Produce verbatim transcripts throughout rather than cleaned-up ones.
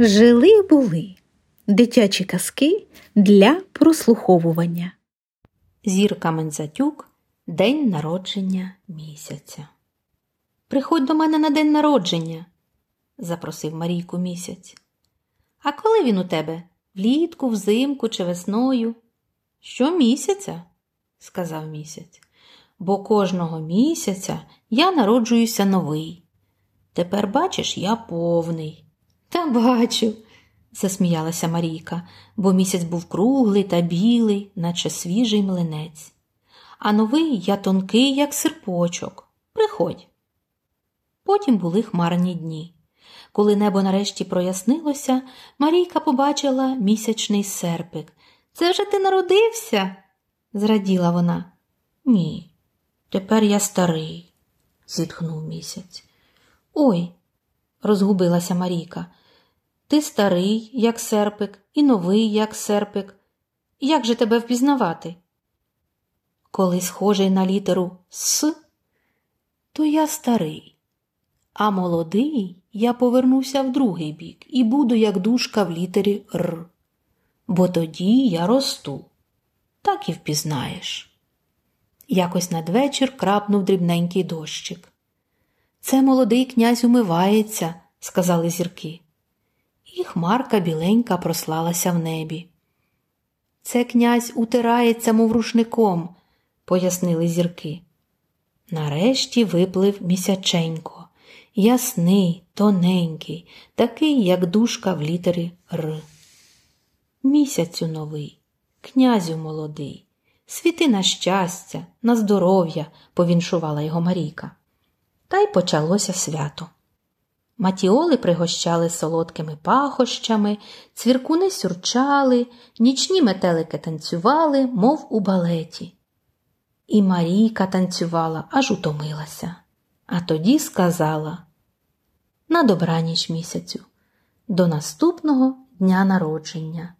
Жили-були. Дитячі казки для прослуховування. Зірка Мензатюк. День народження місяця. «Приходь до мене на день народження», – запросив Марійку місяць. «А коли він у тебе? Влітку, взимку чи весною?» «Щомісяця», – сказав місяць. «Бо кожного місяця я народжуюся новий. Тепер, бачиш, я повний». «Та бачу», – засміялася Марійка, бо місяць був круглий та білий, наче свіжий млинець. «А новий я тонкий, як серпочок. Приходь». Потім були хмарні дні. Коли небо нарешті прояснилося, Марійка побачила місячний серпик. «Це вже ти народився?» – зраділа вона. «Ні, тепер я старий», – зітхнув місяць. «Ой», – розгубилася Марійка, – «ти старий, як серпик, і новий, як серпик. Як же тебе впізнавати?» «Коли схожий на літеру «с», то я старий. А молодий, я повернуся в другий бік і буду як дужка в літері «р». Бо тоді я росту. Так і впізнаєш». Якось надвечір крапнув дрібненький дощик. «Це молодий князь умивається», – сказали зірки. І хмарка біленька прослалася в небі. «Це князь утирається, мов рушником», – пояснили зірки. Нарешті виплив місяченько. Ясний, тоненький, такий, як дужка в літері «р». «Місяцю новий, князю молодий, світи на щастя, на здоров'я», – повіншувала його Марійка. Та й почалося свято. Матіоли пригощали солодкими пахощами, цвіркуни сюрчали, нічні метелики танцювали, мов у балеті. І Марійка танцювала, аж утомилася. А тоді сказала: «На добраніч, місяцю, до наступного дня народження.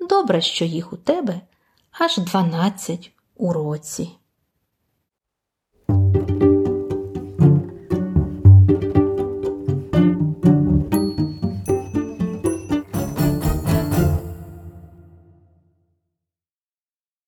Добре, що їх у тебе аж дванадцять у році».